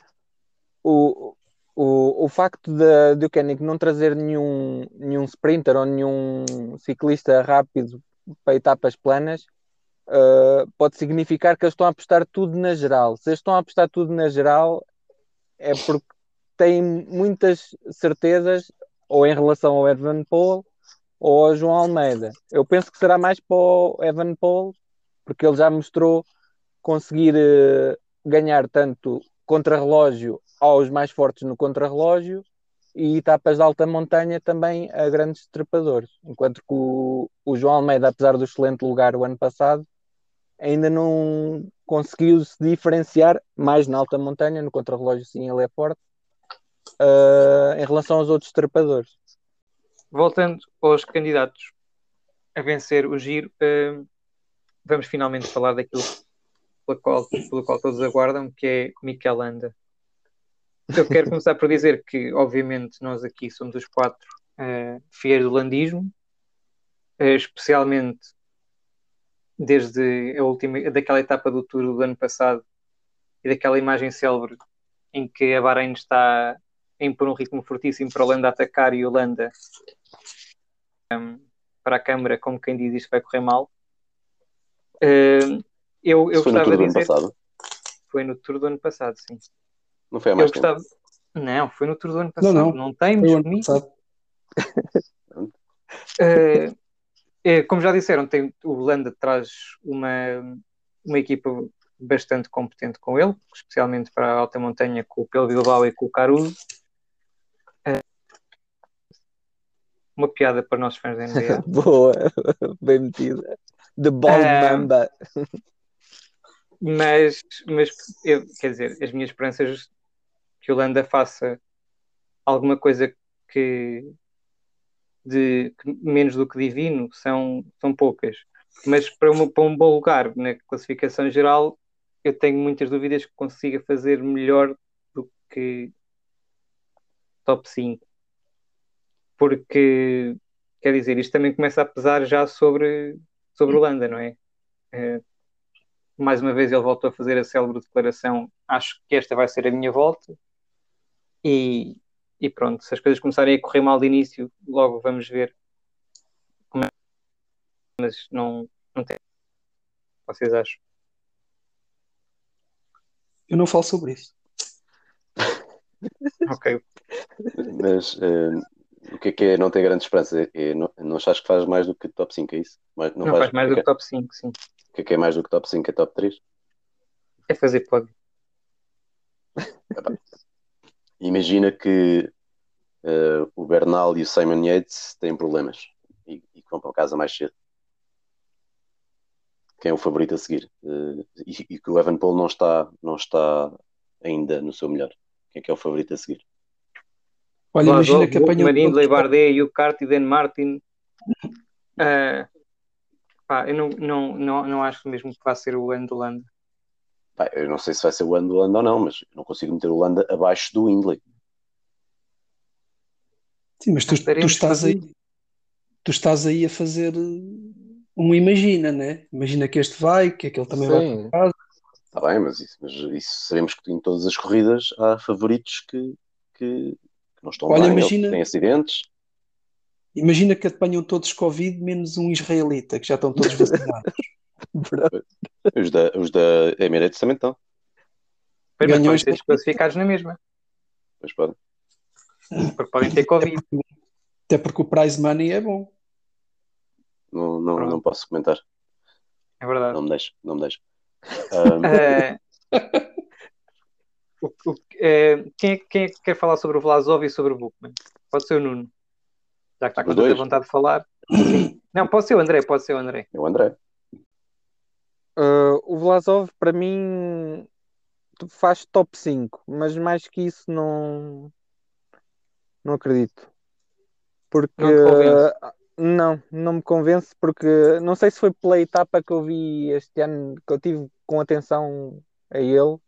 o facto de o Koenig não trazer nenhum sprinter ou nenhum ciclista rápido para etapas planas, pode significar que eles estão a apostar tudo na geral. Se eles estão a apostar tudo na geral, é porque têm muitas certezas, ou em relação ao Evenepoel ou ao João Almeida. Eu penso que será mais para o Evenepoel, porque ele já mostrou conseguir ganhar tanto contra-relógio aos mais fortes no contrarrelógio e etapas de alta montanha também a grandes trepadores, enquanto que o João Almeida, apesar do excelente lugar o ano passado, ainda não conseguiu se diferenciar mais na alta montanha. No contrarrelógio sim, ele é forte em relação aos outros trepadores. Voltando aos candidatos a vencer o Giro, vamos finalmente falar daquilo pelo qual todos aguardam, que é Mikel Landa. Eu quero começar por dizer que, obviamente, nós aqui somos os quatro fiéis do landismo, especialmente desde a última, daquela etapa do Tour do ano passado e daquela imagem célebre em que a Bahrein está a impor um ritmo fortíssimo para o Landa atacar e o Landa para a câmara, como quem diz, isto vai correr mal. Eu foi gostava de dizer... Foi no Tour do ano passado, sim. Não foi a mais gostava... Não, foi no Tour do ano passado. Não temos comigo. Como já disseram, o Landa traz uma equipa bastante competente com ele, especialmente para a alta montanha, com o Bilbao e com o Caruso. Uma piada para nós fãs da NBA. Boa, bem metida. The Bald Mamba. Mas eu, quer dizer, as minhas esperanças que o Landa faça alguma coisa que menos do que divino são poucas. Mas para um bom lugar na classificação geral, eu tenho muitas dúvidas que consiga fazer melhor do que top 5. Porque, quer dizer, isto também começa a pesar já sobre o Landa, não é? Mais uma vez ele voltou a fazer a célebre declaração: acho que esta vai ser a minha volta, e pronto, se as coisas começarem a correr mal de início, logo vamos ver como é. Mas não tem, vocês acham? Eu não falo sobre isso. Ok, mas o que é não ter grande esperança? Não achas que faz mais do que top 5, é isso? Mas não faz mais do que top 5, sim. O que é mais do que top 5 é top 3? É fazer pódio. Imagina que o Bernal e o Simon Yates têm problemas e vão para casa mais cedo. Quem é o favorito a seguir? E que o Evenepoel não está ainda no seu melhor. Quem é que é o favorito a seguir? Olha, imagina que apanha o Marinho, Leibardet, Yukart e Dan Martin. Eu não acho mesmo que vai ser o ano do Landa. Eu não sei se vai ser o ano do Landa ou não, mas eu não consigo meter o Landa abaixo do Hindley. Sim, mas tu estás aí a fazer um imagina, né? Imagina que este vai, que aquele também Sim. vai para casa. Está bem, mas isso sabemos que em todas as corridas há favoritos que não estão bem, que têm acidentes. Imagina que apanham todos Covid, menos um israelita, que já estão todos vacinados. os da Emirates também estão. Mas podem ser desclassificados na mesma. Mas podem. Porque podem ter Covid. Até porque o prize money é bom. Não posso comentar. É verdade. Não me deixo. Quem é que quer falar sobre o Vlasov e sobre o Buchmann? Pode ser o Nuno. Já que está com toda a vontade de falar. Não, pode ser o André. É o André. O Vlasov, para mim, faz top 5, mas mais que isso não acredito. Porque não me convence, porque não sei se foi pela etapa que eu vi este ano, que eu tive com atenção a ele.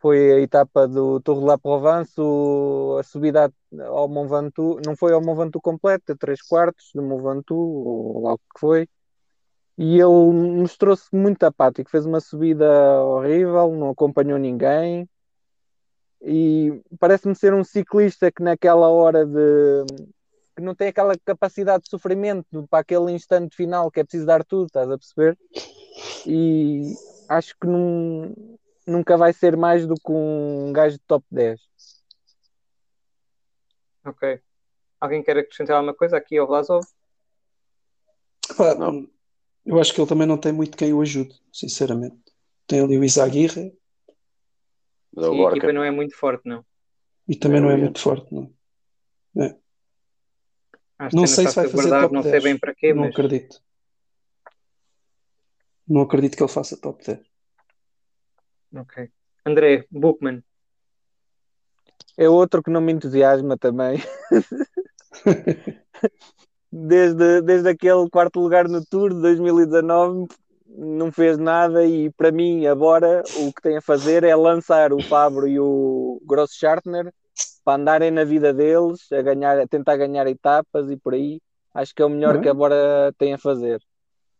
Foi a etapa do Tour de la Provence, a subida ao Mont Ventoux, não foi ao Mont Ventoux completo, 3 quartos do Mont Ventoux, ou lá o que foi, e ele mostrou-se muito apático, fez uma subida horrível, não acompanhou ninguém, e parece-me ser um ciclista que naquela hora que não tem aquela capacidade de sofrimento para aquele instante final que é preciso dar tudo, estás a perceber? E acho que nunca vai ser mais do que um gajo de top 10. Ok. Alguém quer acrescentar alguma coisa aqui ao Vlasov? Eu acho que ele também não tem muito quem o ajude, sinceramente. Tem ali o Izaguirre. Mas sim, agora a equipa não é muito forte, não. E também não é muito forte, não. É. Não sei se vai fazer top 10. Não sei bem para quê, mas... acredito. Não acredito que ele faça top 10. Ok. André, Buchmann. É outro que não me entusiasma também. Desde aquele quarto lugar no Tour de 2019 não fez nada e para mim agora o que tem a fazer é lançar o Fabro e o Grosschartner para andarem na vida deles, a tentar ganhar etapas e por aí. Acho que é o melhor que agora tem a fazer.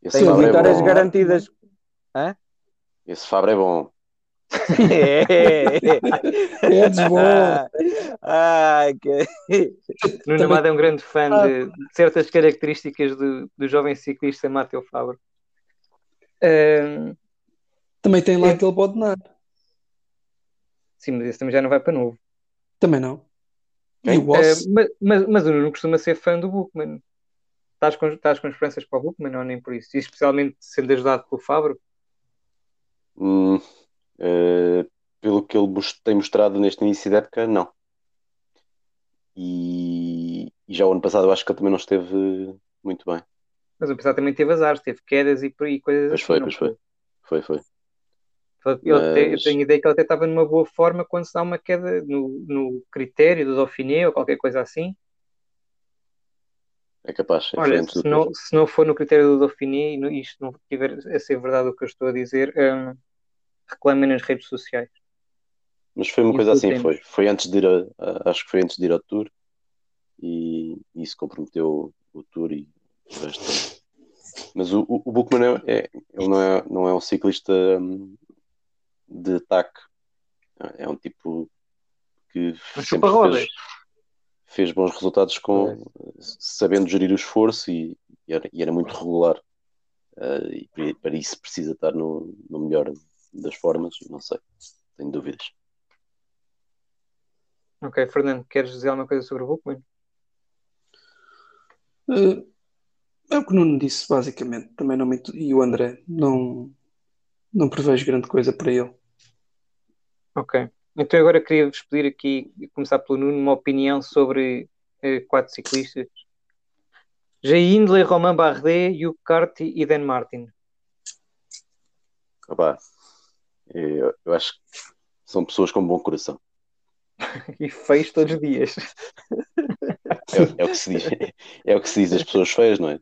Esse tem vitórias garantidas. Hã? Esse Fabro é bom. É desbom. Nuno Amado é um grande fã de certas características do jovem ciclista Matteo Fabro. Também tem lá aquele bode nada. Sim, mas esse também já não vai para novo. Também não. Mas o Nuno costuma ser fã do Buchmann. Estás com esperanças para o Buchmann ou nem por isso? E especialmente sendo ajudado pelo Fabro? Pelo que ele tem mostrado neste início da época, não. E já o ano passado eu acho que ele também não esteve muito bem. Mas o passado também teve azar, teve quedas e por aí coisas assim. Pois foi. Eu tenho a ideia que ele até estava numa boa forma quando se dá uma queda no critério do Dauphiné ou qualquer coisa assim. É capaz. Olha, se não for no critério do Dauphiné e isto não tiver a ser verdade o que eu estou a dizer, reclamem nas redes sociais. Mas foi uma coisa assim, foi antes de ir acho que foi antes de ir ao Tour e isso comprometeu o Tour e o resto. Mas o Buchmann ele não é um ciclista de ataque, é um tipo que sempre fez bons resultados sabendo gerir o esforço e era muito regular e para isso precisa estar no melhor das formas, não sei, tenho dúvidas. Ok, Fernando, queres dizer alguma coisa sobre o Buchmann? É o que o Nuno disse, basicamente. Também não me... E o André, não prevejo grande coisa para ele. Ok, então agora queria-vos pedir aqui, começar pelo Nuno, uma opinião sobre 4 ciclistas: Hindley, Romain Bardet, Hugh Carty e Dan Martin. Opa, eu acho que são pessoas com bom coração. E feios todos os dias. É o que se diz das pessoas feias, não é?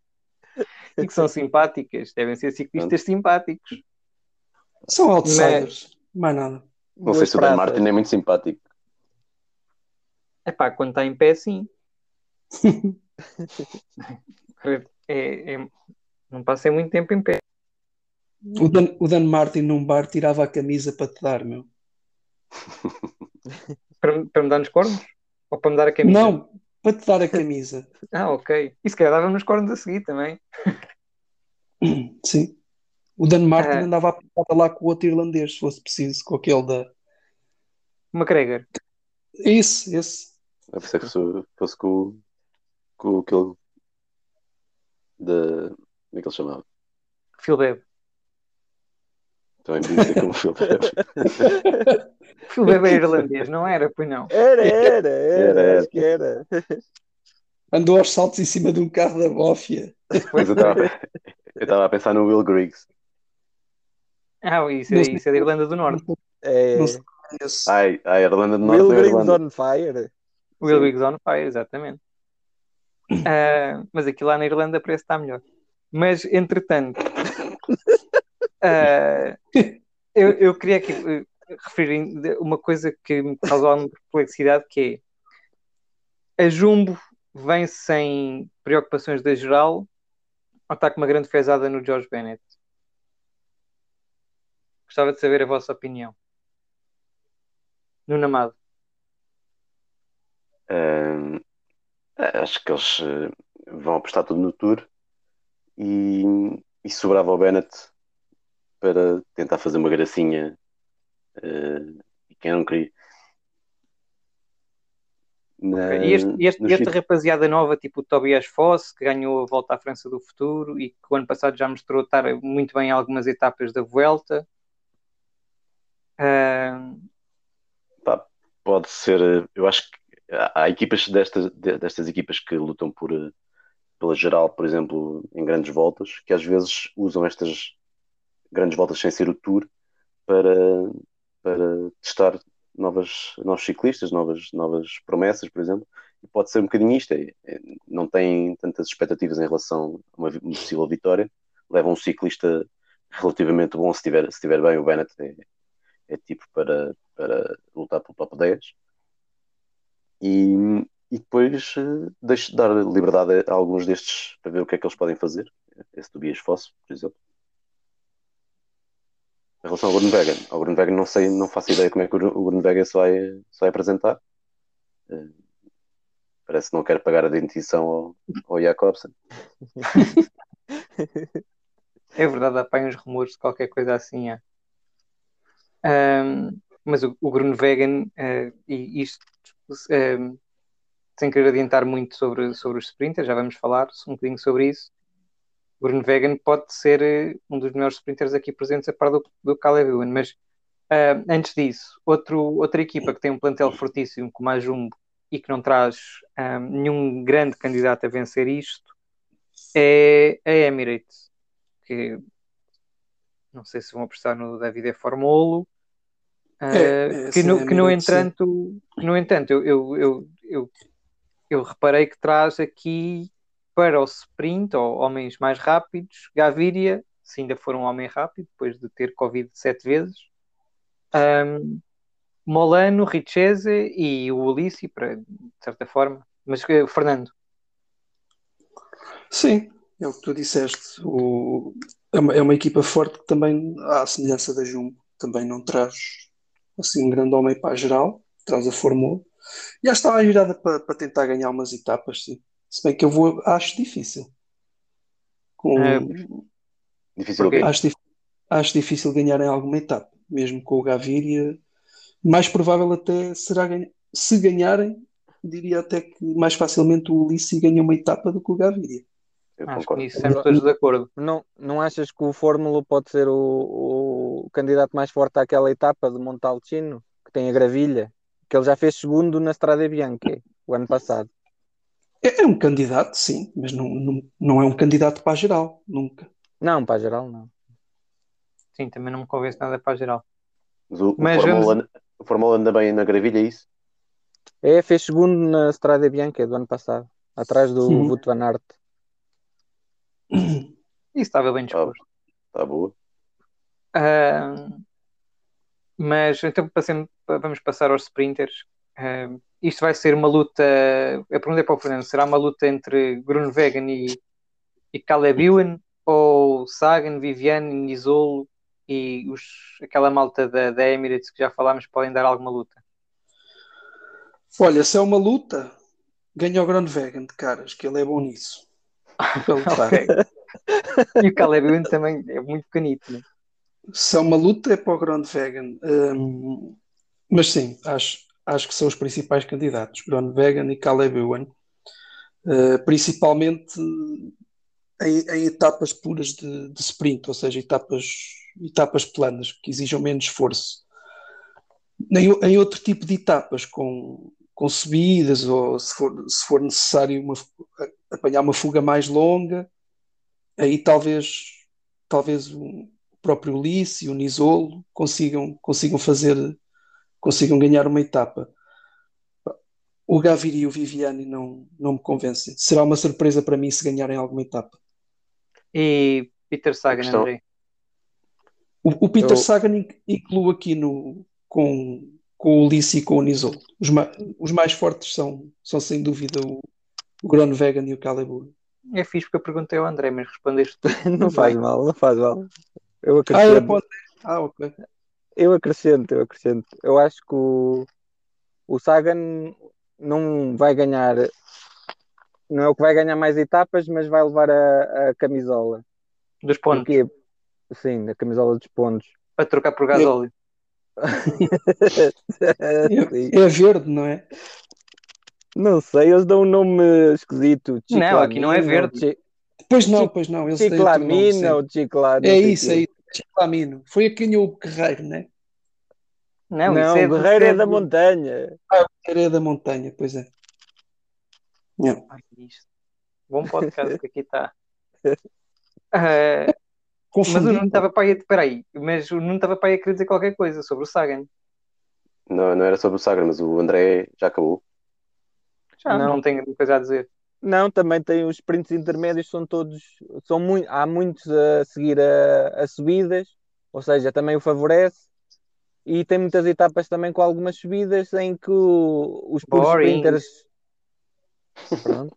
E que são simpáticas. Devem ser ciclistas simpáticos. São outsiders. Mais nada. Não sei se o Dan Martin é muito simpático. Epá, quando está em pé, sim. Não passei muito tempo em pé. O Dan Martin num bar tirava a camisa para te dar, meu. Para me dar nos cornos? Ou para me dar a camisa? Não, para te dar a camisa. Ah, ok. E se calhar dava nos cornos a seguir também. Sim. O Dan Martin andava a pintar lá com o outro irlandês, se fosse preciso, com aquele da... McGregor. Isso. Eu pensei que fosse com aquele... Como é que ele chamava? Phil Bebb. Também podia dizer como Phil Bebb. Phil Bebb é irlandês, não era? Pois não. Era. Acho que era. Andou aos saltos em cima de um carro da Bófia. Pois eu estava a pensar no Will Griggs. Ah, isso é da Irlanda do Norte. A Irlanda do Norte. Will Griggs on fire. Will Griggs on fire, exatamente. Mas aqui lá na Irlanda parece que está melhor. Mas, entretanto... eu queria aqui referir uma coisa que me causou alguma perplexidade, que é: a Jumbo vem sem preocupações da geral ou está com uma grande fezada no George Bennett? Gostava de saber a vossa opinião. Nuno Amado. Acho que eles vão apostar tudo no Tour e sobrava o Bennett para tentar fazer uma gracinha e quem não queria. Okay. E esta rapaziada nova, tipo o Tobias Foss, que ganhou a Volta à França do Futuro e que o ano passado já mostrou estar muito bem em algumas etapas da Vuelta, pode ser. Eu acho que há equipas destas equipas que lutam pela geral, por exemplo, em grandes voltas, que às vezes usam estas grandes voltas sem ser o Tour para testar novos ciclistas, novas promessas, por exemplo. E pode ser um bocadinho isto. Não têm tantas expectativas em relação a uma possível vitória. Leva um ciclista relativamente bom, se estiver bem. O Bennett é tipo para lutar pelo top 10. E depois deixo de dar liberdade a alguns destes para ver o que é que eles podem fazer. Esse Tobias Foss, por exemplo. Em relação ao Groenewegen, não sei, não faço ideia como é que o Groenewegen se vai apresentar. Parece que não quer pagar a dentição ao Jacobsen. É verdade, apanho uns rumores de qualquer coisa assim. É. Mas o Groenewegen, e isto sem querer adiantar muito sobre os sprinters, já vamos falar um bocadinho sobre isso. O Groenewegen pode ser um dos melhores sprinters aqui presentes a par do Caleb Ewan, mas antes disso, outra equipa que tem um plantel fortíssimo como a Jumbo e que não traz nenhum grande candidato a vencer isto é a Emirates, que não sei se vão apostar no Davide Formolo, que no entanto eu reparei que traz aqui para o sprint, ou homens mais rápidos, Gaviria, se ainda for um homem rápido, depois de ter Covid 7 vezes, Molano, Richese e o Ulissi, de certa forma. Mas, Fernando? Sim, é o que tu disseste. É uma equipa forte que também, à semelhança da Jumbo, também não traz assim um grande homem para a geral, traz a Formula. E já estava girada para tentar ganhar umas etapas, sim. Se bem que acho difícil. Difícil okay. Acho difícil ganhar em alguma etapa, mesmo com o Gaviria. Mais provável até será ganhar. Se ganharem, diria até que mais facilmente o Ulissi ganha uma etapa do que o Gaviria. Eu acho concordo. Que nisso sempre estás de acordo. Não achas que o Fórmula pode ser o candidato mais forte àquela etapa de Montalcino, que tem a gravilha, que ele já fez segundo na Strade Bianche o ano passado? É um candidato, sim, mas não é um candidato para a geral, nunca. Não, para a geral, não. Sim, também não me convence nada para a geral. Mas o Fórmula anda bem na gravilha, é isso? É, fez segundo na Strade Bianche do ano passado, atrás do Wout van Aert. Isso estava bem disposto. Está boa. Mas então vamos passar aos sprinters. Isto vai ser uma luta. A pergunta é para o Fernando: será uma luta entre Groenewegen e Caleb Ewan, ou Sagan, Viviane, Nisolo e aquela malta da Emirates que já falámos podem dar alguma luta? Olha, se é uma luta, ganha o Groenewegen de caras, que ele é bom nisso. Okay. E o Caleb Ewan também é muito bonito, né? Se é uma luta, é para o Groenewegen. Mas sim, acho que são os principais candidatos, Groenewegen e Caleb Ewan, principalmente em etapas puras de sprint, ou seja, etapas planas, que exijam menos esforço. Em outro tipo de etapas, com subidas, ou se for necessário apanhar uma fuga mais longa, aí talvez o próprio Ulissi e o Nisolo consigam ganhar uma etapa. O Gaviria e o Viviani não me convencem. Será uma surpresa para mim se ganharem alguma etapa. E Peter Sagan, André? O Peter Sagan incluo aqui com o Ulissi e com o Nisolo. Os mais fortes são sem dúvida o Groenewegen e o Caleb. É fixe porque eu perguntei ao André, mas respondeste. Não faz mal. Eu acrescento. Ok. Eu acrescento. Eu acho que o Sagan não vai ganhar, não é o que vai ganhar mais etapas, mas vai levar a camisola. Dos pontos. Porque, sim, a camisola dos pontos. Para trocar por gasóleo. É verde, não é? Não sei, eles dão um nome esquisito. Não, aqui não é verde. Pois não. Chiclamino ou Chiclado. É isso aí. Chiclamino. Foi aqui o Guerreiro, né? Não, não, é Guerreiro é da montanha. Ah, Guerreiro é da montanha, pois é. Não. Ai, isto. Bom podcast que aqui está. Mas o Nuno estava para aí, espera aí, mas o Nuno estava para aí a querer dizer qualquer coisa sobre o Sagan. Não, não era sobre o Sagan, mas o André já acabou. Já não tenho coisa a dizer. Não, também tem os sprints intermédios, são todos, são muito, há muitos a seguir a subidas, ou seja, também o favorece. E tem muitas etapas também com algumas subidas em que os puros sprinters... Pronto.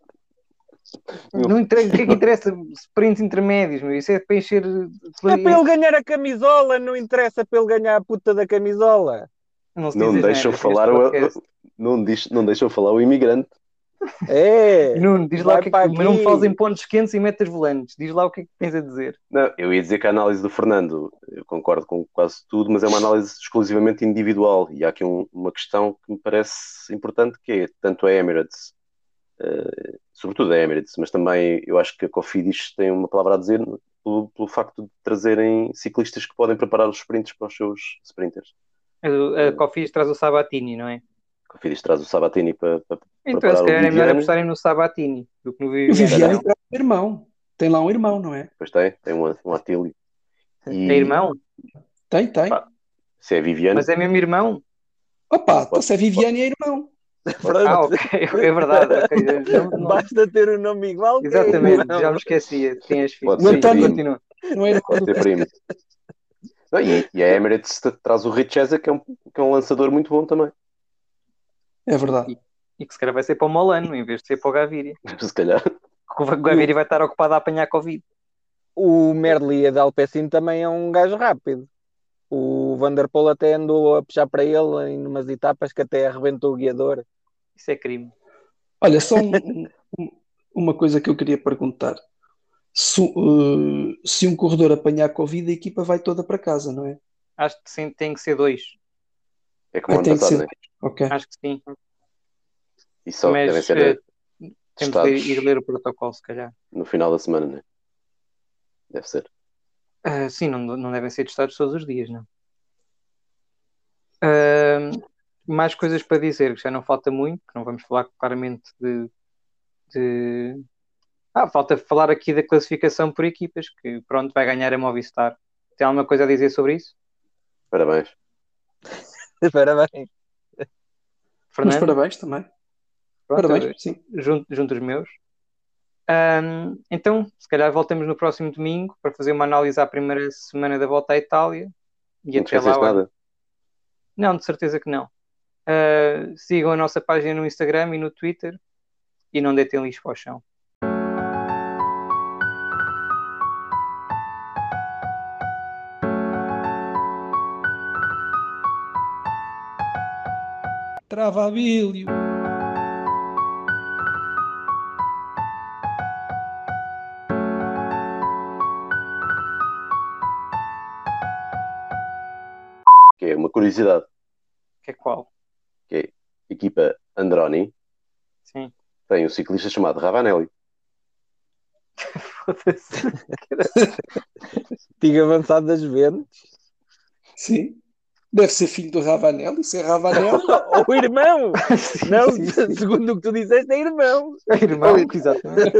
Não interessa, o que é que interessa sprints intermédios, meu? Isso é para encher... É para ele ganhar a camisola, não interessa para ele ganhar a puta da camisola. Não deixam falar o... não deixam falar o imigrante. É, Nuno, diz lá o que é que... Não fales em pontos quentes e metas volantes. Diz lá o que é que tens a dizer. Não, eu ia dizer que a análise do Fernando, eu concordo com quase tudo, mas é uma análise exclusivamente individual. E há aqui uma questão que me parece importante, que é tanto a Emirates, sobretudo a Emirates, mas também eu acho que a Cofidis tem uma palavra a dizer pelo facto de trazerem ciclistas que podem preparar os sprints para os seus sprinters. A Cofidis traz o Sabatini, não é? O Cofidis traz o Sabatini para então, se calhar é melhor apostarem no Sabatini do que no Viviani. O Viviani traz um irmão. Tem lá um irmão, não é? Pois tem um Atílio. E... Tem irmão? Tem. Pá, se é Viviani... Mas é mesmo irmão? Opa, então se é Viviani é irmão. Ah, ok. É verdade. Okay. Basta ter um nome igual. Exatamente. Irmão. Já me esquecia. Tem as filhas. Continua. Não é irmão. Pode ser primo. Não, e a Emirates traz o Richeza, que é um lançador muito bom também. É verdade. E que se calhar vai ser para o Molano, em vez de ser para o Gaviria. Se calhar. O Gaviria vai estar ocupado a apanhar Covid. O Merlier de Alpecin também é um gajo rápido. O Van der Poel até andou a puxar para ele em umas etapas que até arrebentou o guiador. Isso é crime. Olha, só uma coisa que eu queria perguntar. Se um corredor apanhar Covid, a equipa vai toda para casa, não é? Acho que sim, tem que ser dois. É como ano passado, né? Okay. Acho que sim. E só mas, devem ser temos de ir ler o protocolo, se calhar. No final da semana, não é? Deve ser. Sim, não devem ser testados todos os dias, não. Mais coisas para dizer, que já não falta muito, que não vamos falar claramente de... falta falar aqui da classificação por equipas, que pronto, vai ganhar a Movistar. Tem alguma coisa a dizer sobre isso? Parabéns. Parabéns. Fernando? Mas parabéns também. Pronto, parabéns, sim. Junto os meus. Então, se calhar voltamos no próximo domingo para fazer uma análise à primeira semana da volta à Itália. E não até lá. Nada? Não, de certeza que não. Sigam a nossa página no Instagram e no Twitter e não deitem lixo ao chão. Trava Avílio. Que é uma curiosidade. Que é qual? Que é a equipa Androni. Sim. Tem um ciclista chamado Ravanelli. Foda-se. Tinha avançado das Juventus. Sim. Deve ser filho do Ravanelli, se é Ravanelli. Ou irmão! Sim, não, sim. Segundo o que tu disseste, é irmão. É irmão, exatamente.